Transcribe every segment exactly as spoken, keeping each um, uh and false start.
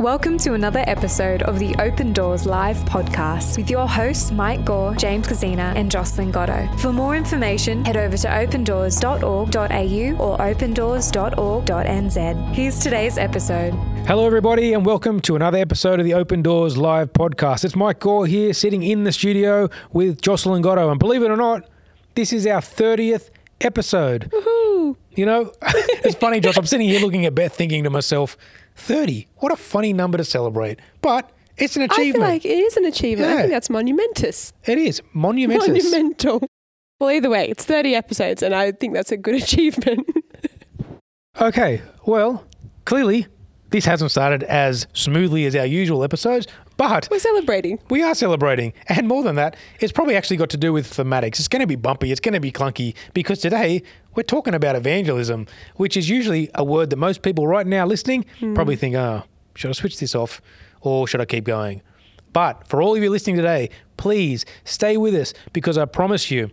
Welcome to another episode of the Open Doors Live podcast with your hosts Mike Gore, James Casina and Jocelyn Gotto. For more information, head over to open doors dot org dot a u or open doors dot org dot n z. Here's today's episode. Hello everybody and welcome to another episode of the Open Doors Live podcast. It's Mike Gore here sitting in the studio with Jocelyn Gotto, and believe it or not, this is our thirtieth episode. Woohoo! You know, it's funny, Josh, I'm sitting here looking at Beth thinking to myself, thirty, what a funny number to celebrate. But it's an achievement. I feel like it is an achievement. Yeah. I think that's monumentous. It is. Monumentous. Monumental. Well, either way, it's thirty episodes and I think that's a good achievement. Okay. Well, clearly this hasn't started as smoothly as our usual episodes, but we're celebrating. We are celebrating. And more than that, it's probably actually got to do with thematics. It's going to be bumpy. It's going to be clunky because today we're talking about evangelism, which is usually a word that most people right now listening mm. probably think, oh, should I switch this off or should I keep going? But for all of you listening today, please stay with us because I promise you,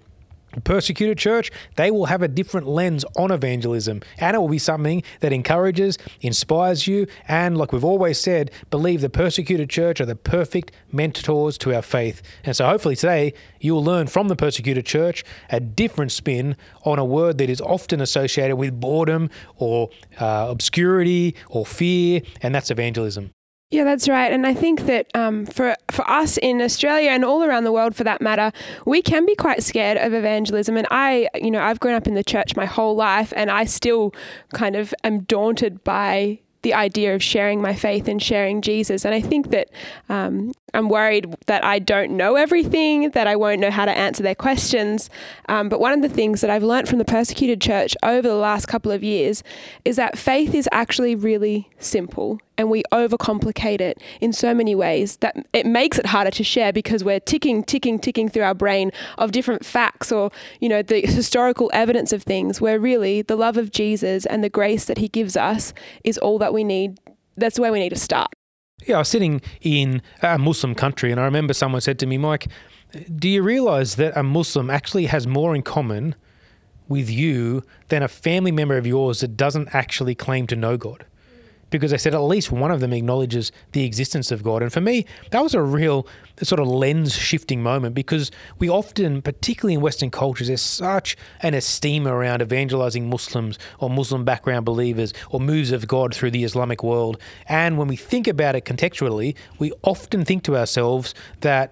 the persecuted church, they will have a different lens on evangelism, and it will be something that encourages, inspires you, and like we've always said, believe the persecuted church are the perfect mentors to our faith. And so hopefully today you will learn from the persecuted church a different spin on a word that is often associated with boredom or uh, obscurity or fear, and that's evangelism. Yeah, that's right. And I think that um, for for us in Australia and all around the world for that matter, we can be quite scared of evangelism. And I, you know, I've grown up in the church my whole life and I still kind of am daunted by the idea of sharing my faith and sharing Jesus. And I think that um, I'm worried that I don't know everything, that I won't know how to answer their questions. Um, but one of the things that I've learned from the persecuted church over the last couple of years is that faith is actually really simple and we overcomplicate it in so many ways that it makes it harder to share because we're ticking, ticking, ticking through our brain of different facts or, you know, the historical evidence of things where really the love of Jesus and the grace that he gives us is all that we need. That's where we need to start. Yeah, I was sitting in a Muslim country and I remember someone said to me, Mike, do you realise that a Muslim actually has more in common with you than a family member of yours that doesn't actually claim to know God? Because I said at least one of them acknowledges the existence of God. And for me, that was a real sort of lens-shifting moment because we often, particularly in Western cultures, there's such an esteem around evangelizing Muslims or Muslim background believers or moves of God through the Islamic world. And when we think about it contextually, we often think to ourselves that,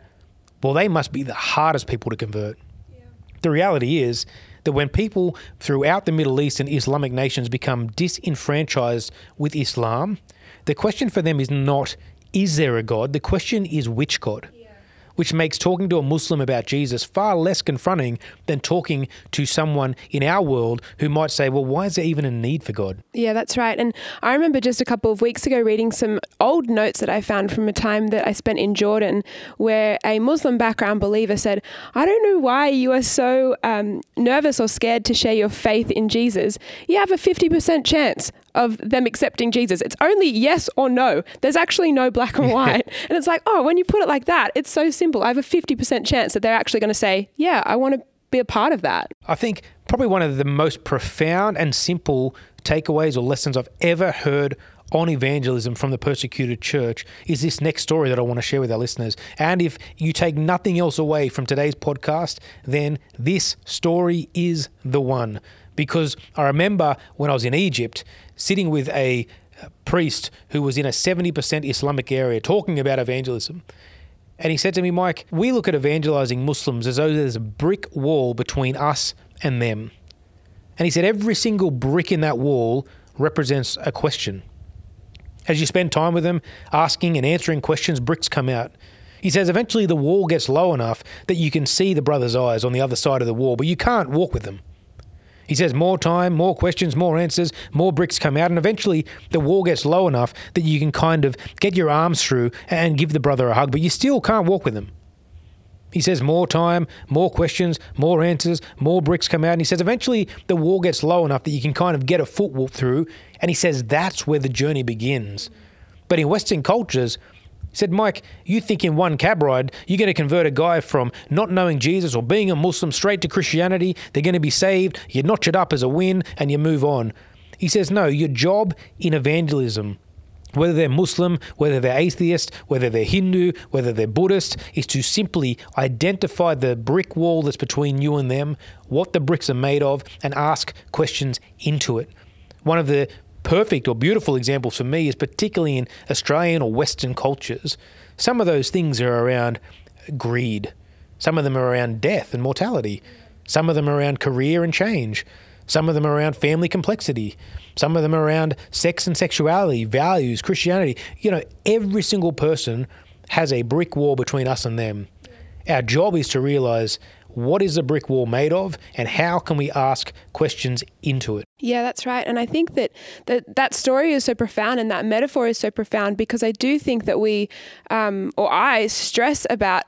well, they must be the hardest people to convert. Yeah. The reality is that when people throughout the Middle East and Islamic nations become disenfranchised with Islam, the question for them is not, is there a God? The question is, which God? Yeah. Which makes talking to a Muslim about Jesus far less confronting than talking to someone in our world who might say, well, why is there even a need for God? Yeah, that's right. And I remember just a couple of weeks ago reading some old notes that I found from a time that I spent in Jordan where a Muslim background believer said, I don't know why you are so um, nervous or scared to share your faith in Jesus. You have a fifty percent chance of them accepting Jesus. It's only yes or no. There's actually no black and white. And it's like, oh, when you put it like that, it's so simple. I have a fifty percent chance that they're actually going to say, yeah, I want to be a part of that. I think probably one of the most profound and simple takeaways or lessons I've ever heard on evangelism from the persecuted church is this next story that I want to share with our listeners. And if you take nothing else away from today's podcast, then this story is the one. Because I remember when I was in Egypt, sitting with a priest who was in a seventy percent Islamic area talking about evangelism. And he said to me, Mike, we look at evangelizing Muslims as though there's a brick wall between us and them. And he said every single brick in that wall represents a question. As you spend time with them, asking and answering questions, bricks come out. He says eventually the wall gets low enough that you can see the brother's eyes on the other side of the wall, but you can't walk with them. He says more time, more questions, more answers, more bricks come out, and eventually the wall gets low enough that you can kind of get your arms through and give the brother a hug, but you still can't walk with him. He says more time, more questions, more answers, more bricks come out, and he says eventually the wall gets low enough that you can kind of get a foot walk through, and he says that's where the journey begins. But in Western cultures, he said, Mike, you think in one cab ride, you're going to convert a guy from not knowing Jesus or being a Muslim straight to Christianity, they're going to be saved, you notch it up as a win, and you move on. He says, no, your job in evangelism whether they're Muslim, whether they're atheist, whether they're Hindu, whether they're Buddhist, is to simply identify the brick wall that's between you and them, what the bricks are made of, and ask questions into it. One of the perfect or beautiful examples for me is particularly in Australian or Western cultures. Some of those things are around greed. Some of them are around death and mortality. Some of them are around career and change. Some of them are around family complexity. Some of them are around sex and sexuality, values, Christianity. You know, every single person has a brick wall between us and them. Our job is to realize what is the brick wall made of and how can we ask questions into it. Yeah, that's right. And I think that that, that story is so profound and that metaphor is so profound because I do think that we, um, or I, stress about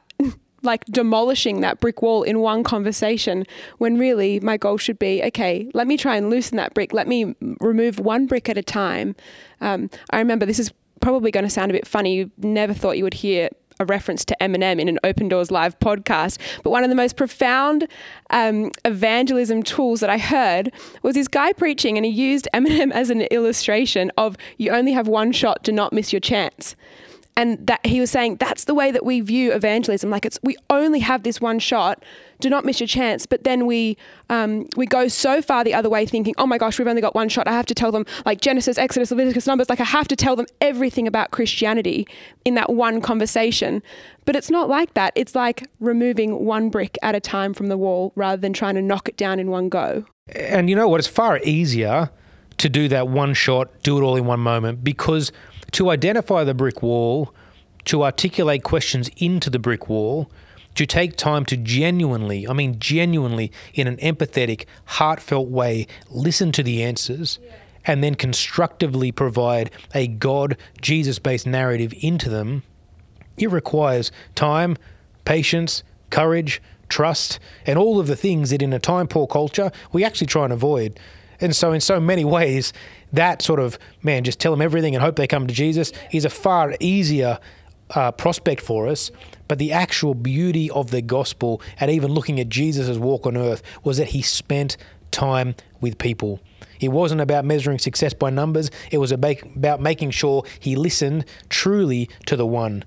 like demolishing that brick wall in one conversation when really my goal should be, okay, let me try and loosen that brick. Let me remove one brick at a time. Um, I remember this is probably going to sound a bit funny. You never thought you would hear a reference to Eminem in an Open Doors Live podcast. But one of the most profound um, evangelism tools that I heard was this guy preaching and he used Eminem as an illustration of you only have one shot, do not miss your chance. And that he was saying, that's the way that we view evangelism. Like it's, we only have this one shot, do not miss your chance. But then we, um, we go so far the other way thinking, oh my gosh, we've only got one shot. I have to tell them like Genesis, Exodus, Leviticus, Numbers, like I have to tell them everything about Christianity in that one conversation. But it's not like that. It's like removing one brick at a time from the wall rather than trying to knock it down in one go. And you know what? It's far easier to do that one shot, do it all in one moment because to identify the brick wall, to articulate questions into the brick wall, to take time to genuinely, I mean genuinely, in an empathetic, heartfelt way, listen to the answers and then constructively provide a God, Jesus-based narrative into them, it requires time, patience, courage, trust, and all of the things that in a time-poor culture we actually try and avoid. And so in so many ways, that sort of, man, just tell them everything and hope they come to Jesus is a far easier uh, prospect for us. But the actual beauty of the gospel and even looking at Jesus' walk on earth was that he spent time with people. It wasn't about measuring success by numbers. It was about making sure he listened truly to the one.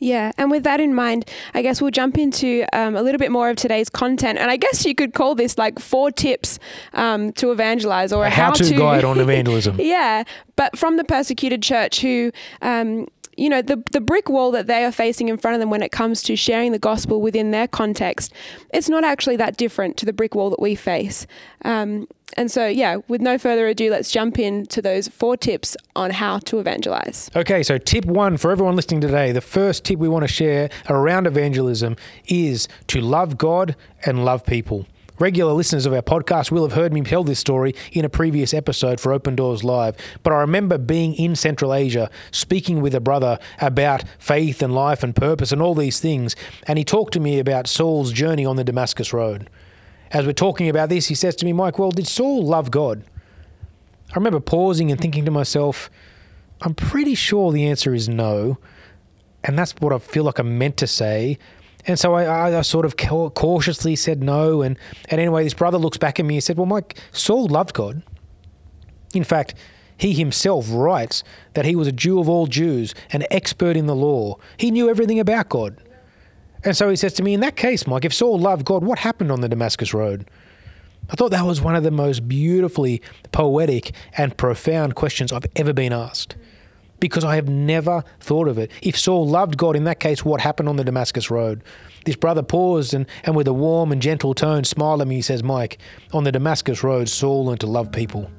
Yeah. And with that in mind, I guess we'll jump into um, a little bit more of today's content. And I guess you could call this like four tips um, to evangelize or a, a how-to, how-to guide on evangelism. Yeah. But from the persecuted church who, um, you know, the, the brick wall that they are facing in front of them when it comes to sharing the gospel within their context, it's not actually that different to the brick wall that we face. Um, and so, yeah, with no further ado, let's jump into those four tips on how to evangelize. Okay, so tip one for everyone listening today, the first tip we want to share around evangelism is to love God and love people. Regular listeners of our podcast will have heard me tell this story in a previous episode for Open Doors Live, but I remember being in Central Asia, speaking with a brother about faith and life and purpose and all these things, and he talked to me about Saul's journey on the Damascus Road. As we're talking about this, he says to me, Mike, well, did Saul love God? I remember pausing and thinking to myself, I'm pretty sure the answer is no, and that's what I feel like I'm meant to say. And so I, I sort of cautiously said no. And, and anyway, this brother looks back at me and said, well, Mike, Saul loved God. In fact, he himself writes that he was a Jew of all Jews, an expert in the law. He knew everything about God. And so he says to me, in that case, Mike, if Saul loved God, what happened on the Damascus Road? I thought that was one of the most beautifully poetic and profound questions I've ever been asked. Because I have never thought of it. If Saul loved God, in that case, what happened on the Damascus Road? This brother paused and, and with a warm and gentle tone smiled at me. He says, Mike, on the Damascus Road, Saul learned to love people.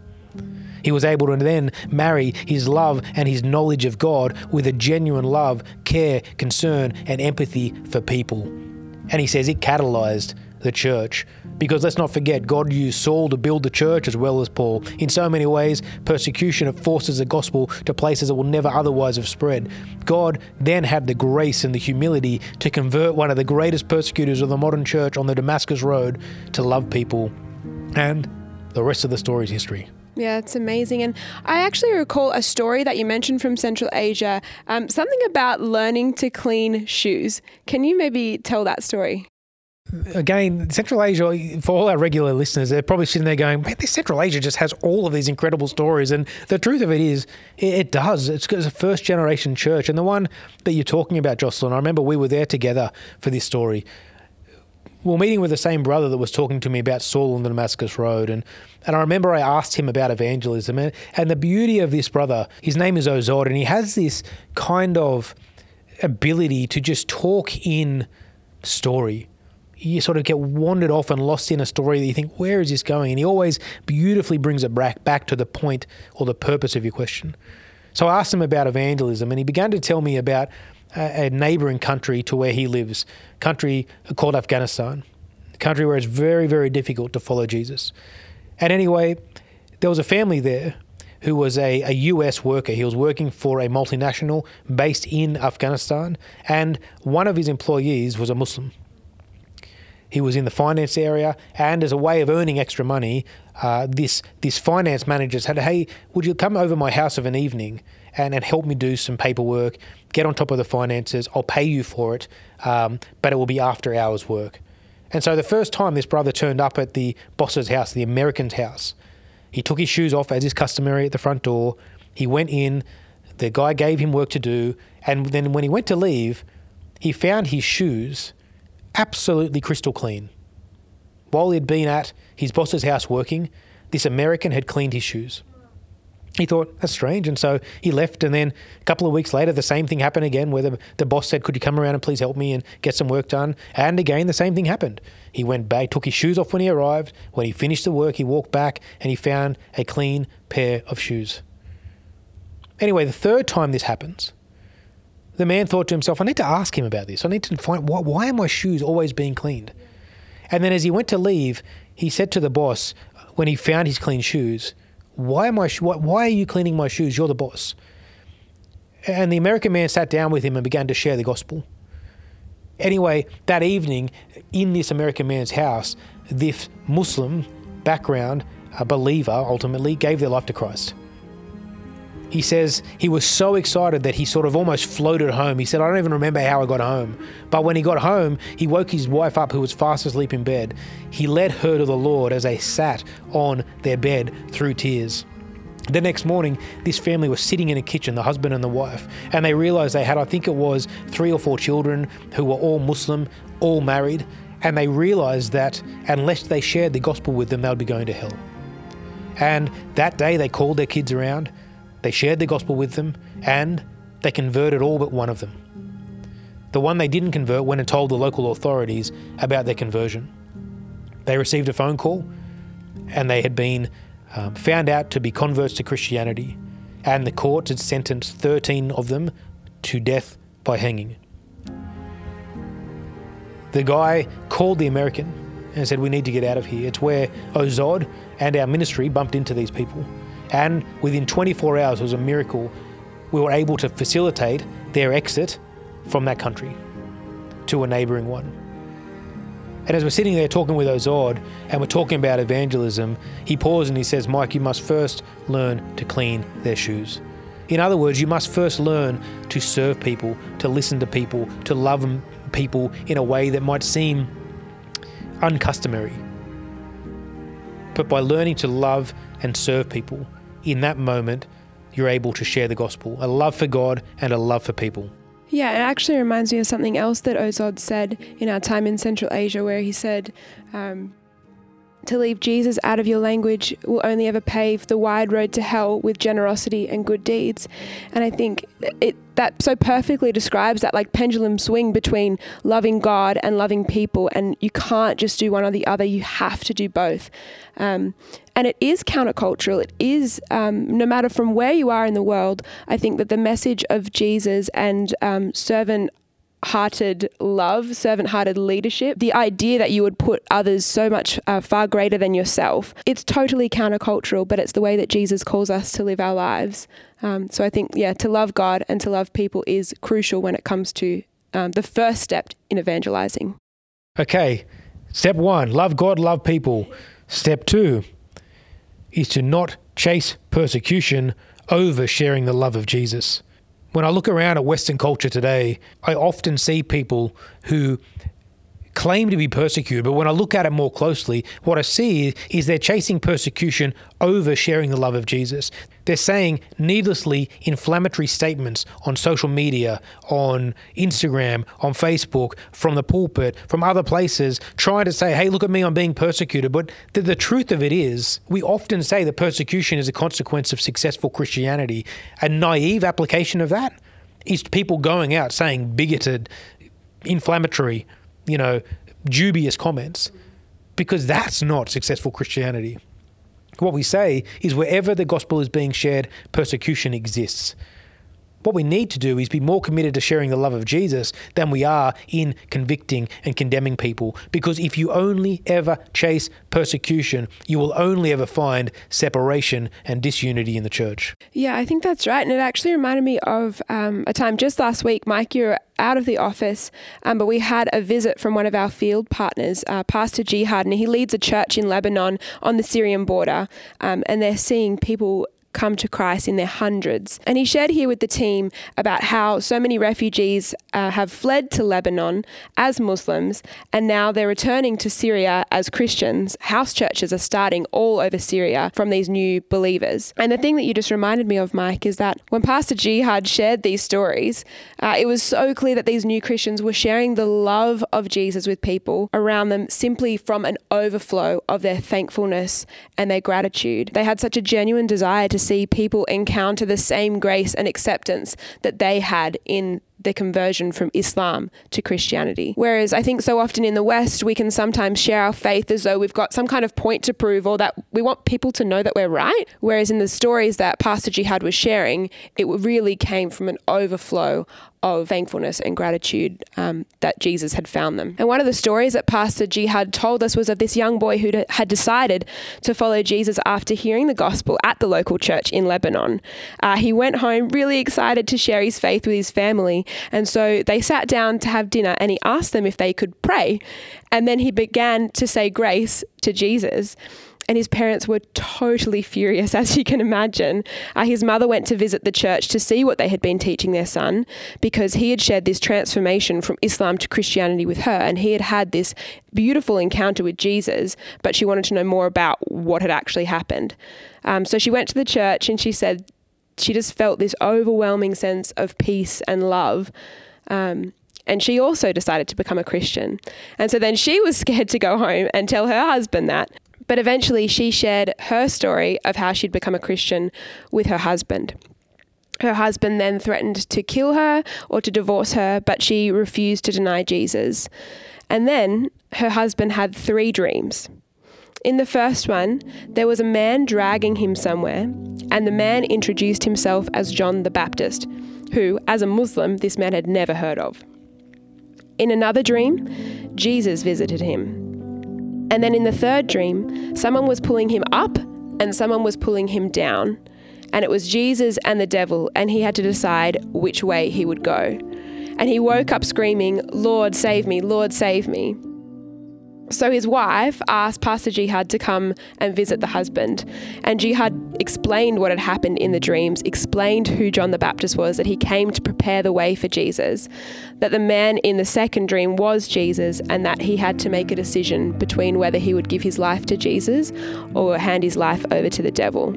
He was able to then marry his love and his knowledge of God with a genuine love, care, concern, and empathy for people. And he says it catalyzed the church. Because let's not forget, God used Saul to build the church as well as Paul. In so many ways, persecution forces the gospel to places that will never otherwise have spread. God then had the grace and the humility to convert one of the greatest persecutors of the modern church on the Damascus Road to love people. And the rest of the story is history. Yeah, it's amazing. And I actually recall a story that you mentioned from Central Asia, um, something about learning to clean shoes. Can you maybe tell that story? again, Central Asia, for all our regular listeners, they're probably sitting there going, man, this Central Asia just has all of these incredible stories. And the truth of it is, it does. It's a first-generation church. And the one that you're talking about, Jocelyn, I remember we were there together for this story. We were meeting with the same brother that was talking to me about Saul on the Damascus Road. And, and I remember I asked him about evangelism. And, and the beauty of this brother, his name is Ozod, and he has this kind of ability to just talk in story. You sort of get wandered off and lost in a story that you think, where is this going? And he always beautifully brings it back, back to the point or the purpose of your question. So I asked him about evangelism, and he began to tell me about a neighbouring country to where he lives, a country called Afghanistan, a country where it's very, very difficult to follow Jesus. And anyway, there was a family there who was a, a U S worker. He was working for a multinational based in Afghanistan, and one of his employees was a Muslim. He was in the finance area, and as a way of earning extra money, uh, this this finance manager said, hey, would you come over my house of an evening and, and help me do some paperwork, get on top of the finances, I'll pay you for it, um, but it will be after hours work. And so the first time this brother turned up at the boss's house, the American's house, he took his shoes off as is customary at the front door, he went in, the guy gave him work to do, and then when he went to leave, he found his shoes absolutely crystal clean. While he'd been at his boss's house working, this American had cleaned his shoes. He thought, that's strange, and so he left, and then a couple of weeks later, the same thing happened again, where the, the boss said, could you come around and please help me and get some work done? And again, the same thing happened. He went back, took his shoes off when he arrived. When he finished the work, he walked back, and he found a clean pair of shoes. Anyway, the third time this happens, the man thought to himself, I need to ask him about this. I need to find, why, why are my shoes always being cleaned? And then as he went to leave, he said to the boss, when he found his clean shoes, why, am I, why are you cleaning my shoes? You're the boss. And the American man sat down with him and began to share the gospel. Anyway, that evening, in this American man's house, this Muslim background, a believer ultimately, gave their life to Christ. He says he was so excited that he sort of almost floated home. He said, I don't even remember how I got home. But when he got home, he woke his wife up, who was fast asleep in bed. He led her to the Lord as they sat on their bed through tears. The next morning, this family was sitting in a kitchen, the husband and the wife, and they realized they had, I think it was three or four children who were all Muslim, all married, and they realized that unless they shared the gospel with them, they would be going to hell. And that day, they called their kids around. They shared the gospel with them, and they converted all but one of them. The one they didn't convert went and told the local authorities about their conversion. They received a phone call, and they had been um, found out to be converts to Christianity, and the courts had sentenced thirteen of them to death by hanging. The guy called the American and said, we need to get out of here. It's where Ozod and our ministry bumped into these people. And within twenty-four hours, it was a miracle, we were able to facilitate their exit from that country to a neighbouring one. And as we're sitting there talking with Ozod and we're talking about evangelism, he paused and he says, Mike, you must first learn to clean their shoes. In other words, you must first learn to serve people, to listen to people, to love people in a way that might seem uncustomary. But by learning to love and serve people, in that moment, you're able to share the gospel, a love for God and a love for people. Yeah, it actually reminds me of something else that Ozod said in our time in Central Asia, where he said, um, to leave Jesus out of your language will only ever pave the wide road to hell with generosity and good deeds. And I think it that so perfectly describes that like pendulum swing between loving God and loving people. And you can't just do one or the other. You have to do both. Um, and it is countercultural. It is, um, no matter from where you are in the world, I think that the message of Jesus and um, servant hearted love, servant-hearted leadership, the idea that you would put others so much uh, far greater than yourself. It's totally countercultural, but it's the way that Jesus calls us to live our lives. Um, so I think, yeah, to love God and to love people is crucial when it comes to um, the first step in evangelizing. Okay, step one, love God, love people. Step two is to not chase persecution over sharing the love of Jesus. When I look around at Western culture today, I often see people who claim to be persecuted, but when I look at it more closely, what I see is they're chasing persecution over sharing the love of Jesus. They're saying needlessly inflammatory statements on social media, on Instagram, on Facebook, from the pulpit, from other places, trying to say, hey, look at me, I'm being persecuted. But the, the truth of it is, we often say that persecution is a consequence of successful Christianity. A naive application of that is people going out saying bigoted, inflammatory, you know, dubious comments, because that's not successful Christianity. What we say is wherever the gospel is being shared, persecution exists. What we need to do is be more committed to sharing the love of Jesus than we are in convicting and condemning people. Because if you only ever chase persecution, you will only ever find separation and disunity in the church. Yeah, I think that's right. And it actually reminded me of um, a time just last week, Mike, you were out of the office, um, but we had a visit from one of our field partners, uh, Pastor Jihad, and he leads a church in Lebanon on the Syrian border. Um, and they're seeing people come to Christ in their hundreds. And he shared here with the team about how so many refugees uh, have fled to Lebanon as Muslims, and now they're returning to Syria as Christians. House churches are starting all over Syria from these new believers. And the thing that you just reminded me of, Mike, is that when Pastor Jihad shared these stories, uh, it was so clear that these new Christians were sharing the love of Jesus with people around them simply from an overflow of their thankfulness and their gratitude. They had such a genuine desire to see people encounter the same grace and acceptance that they had in the conversion from Islam to Christianity. Whereas I think so often in the West, we can sometimes share our faith as though we've got some kind of point to prove, or that we want people to know that we're right. Whereas in the stories that Pastor Jihad was sharing, it really came from an overflow of thankfulness and gratitude um, that Jesus had found them. And one of the stories that Pastor Jihad told us was of this young boy who d- had decided to follow Jesus after hearing the gospel at the local church in Lebanon. Uh, he went home really excited to share his faith with his family. And so they sat down to have dinner, and he asked them if they could pray. And then he began to say grace to Jesus. And his parents were totally furious, as you can imagine. Uh, his mother went to visit the church to see what they had been teaching their son, because he had shared this transformation from Islam to Christianity with her, and he had had this beautiful encounter with Jesus, but she wanted to know more about what had actually happened. Um, so she went to the church, and she said she just felt this overwhelming sense of peace and love. Um, And she also decided to become a Christian. And so then she was scared to go home and tell her husband that. But eventually she shared her story of how she'd become a Christian with her husband. Her husband then threatened to kill her or to divorce her, but she refused to deny Jesus. And then her husband had three dreams. In the first one, there was a man dragging him somewhere, and the man introduced himself as John the Baptist, who, as a Muslim, this man had never heard of. In another dream, Jesus visited him. And then in the third dream, someone was pulling him up and someone was pulling him down. And it was Jesus and the devil, and he had to decide which way he would go. And he woke up screaming, "Lord, save me, Lord, save me." So his wife asked Pastor Jihad to come and visit the husband. And Jihad explained what had happened in the dreams, explained who John the Baptist was, that he came to prepare the way for Jesus, that the man in the second dream was Jesus, and that he had to make a decision between whether he would give his life to Jesus or hand his life over to the devil.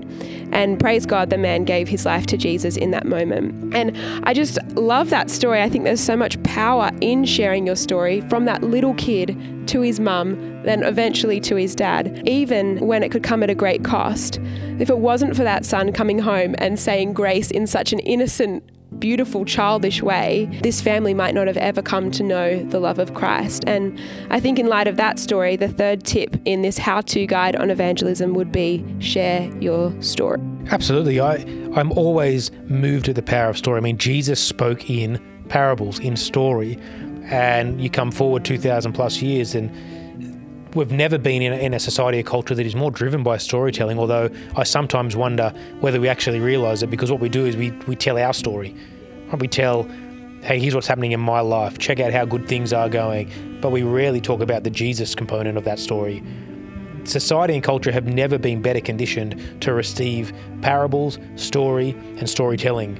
And praise God, the man gave his life to Jesus in that moment. And I just love that story. I think there's so much power in sharing your story, from that little kid to his mum, then eventually to his dad, even when it could come at a great cost. If it wasn't for that son coming home and saying grace in such an innocent, beautiful, childish way, this family might not have ever come to know the love of Christ. And I think in light of that story, the third tip in this how-to guide on evangelism would be share your story. Absolutely. I, I'm always moved at the power of story. I mean, Jesus spoke in parables, in story. And you come forward two thousand plus years, and we've never been in a, in a society, a culture that is more driven by storytelling, although I sometimes wonder whether we actually realise it, because what we do is we, we tell our story. Right? We tell, hey, here's what's happening in my life, check out how good things are going, but we rarely talk about the Jesus component of that story. Society and culture have never been better conditioned to receive parables, story, and storytelling.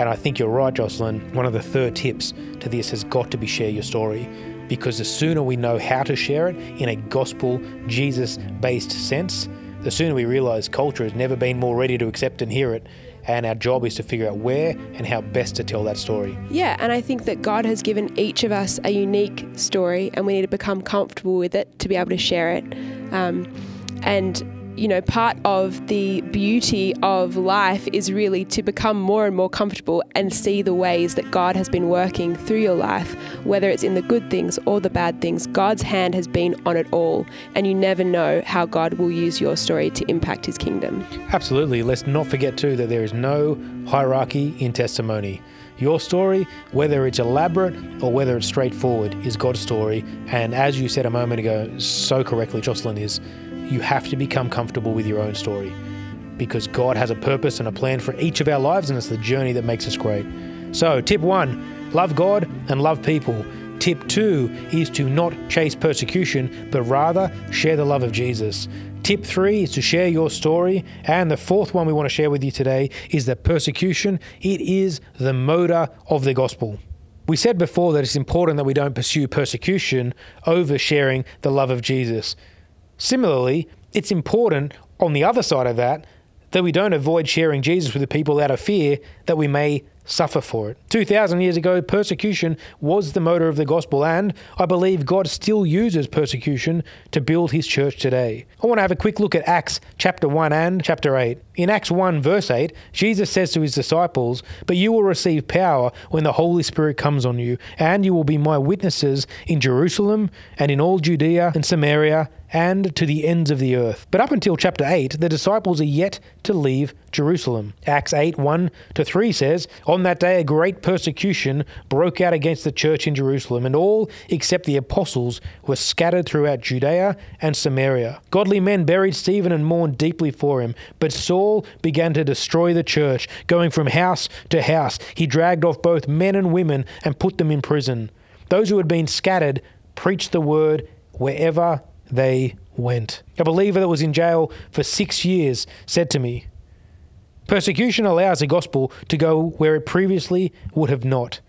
And I think you're right, Jocelyn. One of the third tips to this has got to be share your story. because the sooner we know how to share it in a gospel, Jesus-based sense, the sooner we realise culture has never been more ready to accept and hear it, and our job is to figure out where and how best to tell that story. Yeah, and I think that God has given each of us a unique story, and we need to become comfortable with it to be able to share it. Um, and you know, part of the beauty of life is really to become more and more comfortable and see the ways that God has been working through your life, whether it's in the good things or the bad things. God's hand has been on it all, and you never know how God will use your story to impact his kingdom. Absolutely. Let's not forget too that there is no hierarchy in testimony. Your story, whether it's elaborate or whether it's straightforward, is God's story. And as you said a moment ago, so correctly, Jocelyn, is you have to become comfortable with your own story, because God has a purpose and a plan for each of our lives, and it's the journey that makes us great. So tip one, love God and love people. Tip two is to not chase persecution, but rather share the love of Jesus. Tip three is to share your story. And the fourth one we want to share with you today is that persecution, it is the motor of the gospel. We said before that it's important that we don't pursue persecution over sharing the love of Jesus. Similarly, it's important on the other side of that, that we don't avoid sharing Jesus with the people out of fear that we may suffer for it. two thousand years ago, persecution was the motor of the gospel, and I believe God still uses persecution to build his church today. I want to have a quick look at Acts chapter one and chapter eight. In Acts one verse eight, Jesus says to his disciples, "But you will receive power when the Holy Spirit comes on you, and you will be my witnesses in Jerusalem and in all Judea and Samaria and to the ends of the earth." But up until chapter eight, the disciples are yet to leave Jerusalem. Acts eight, one to three says, "On that day a great persecution broke out against the church in Jerusalem, and all except the apostles were scattered throughout Judea and Samaria. Godly men buried Stephen and mourned deeply for him, but Saul began to destroy the church, going from house to house. He dragged off both men and women and put them in prison. Those who had been scattered preached the word wherever they went." A believer that was in jail for six years said to me, "Persecution allows the gospel to go where it previously would have not.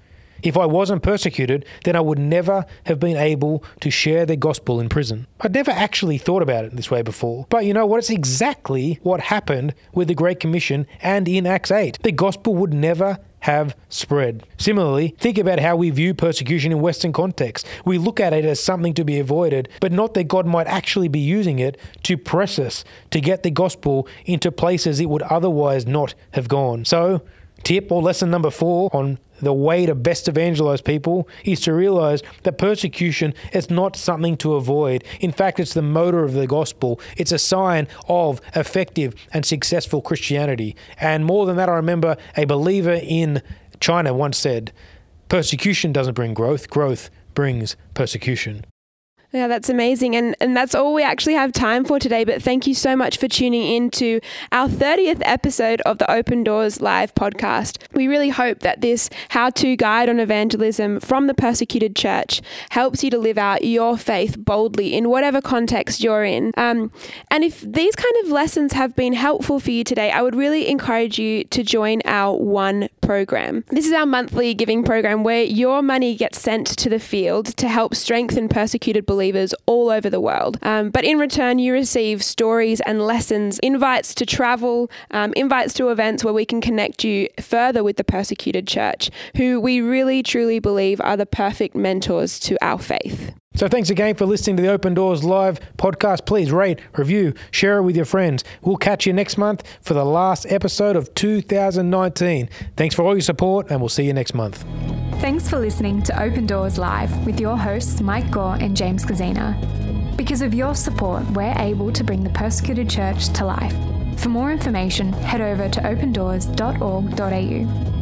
If I wasn't persecuted, then I would never have been able to share the gospel in prison." I'd never actually thought about it this way before, but you know what? It's exactly what happened with the Great Commission and in Acts eight. The gospel would never have spread. Similarly, think about how we view persecution in Western context. We look at it as something to be avoided, but not that God might actually be using it to press us to get the gospel into places it would otherwise not have gone. So, tip or lesson number four on the way to best evangelize people is to realize that persecution is not something to avoid. In fact, it's the motor of the gospel. It's a sign of effective and successful Christianity. And more than that, I remember a believer in China once said, "Persecution doesn't bring growth. Growth brings persecution." Yeah, that's amazing. And and that's all we actually have time for today. But thank you so much for tuning in to our thirtieth episode of the Open Doors Live podcast. We really hope that this how-to guide on evangelism from the persecuted church helps you to live out your faith boldly in whatever context you're in. Um, and if these kind of lessons have been helpful for you today, I would really encourage you to join our One program. This is our monthly giving program where your money gets sent to the field to help strengthen persecuted believers Believers all over the world. Um, but in return, you receive stories and lessons, invites to travel, um, invites to events where we can connect you further with the persecuted church, who we really, truly believe are the perfect mentors to our faith. So thanks again for listening to the Open Doors Live podcast. Please rate, review, share it with your friends. We'll catch you next month for the last episode of two thousand nineteen. Thanks for all your support, and we'll see you next month. Thanks for listening to Open Doors Live with your hosts Mike Gore and James Casina. Because of your support, we're able to bring the persecuted church to life. For more information, head over to open doors dot org dot a u.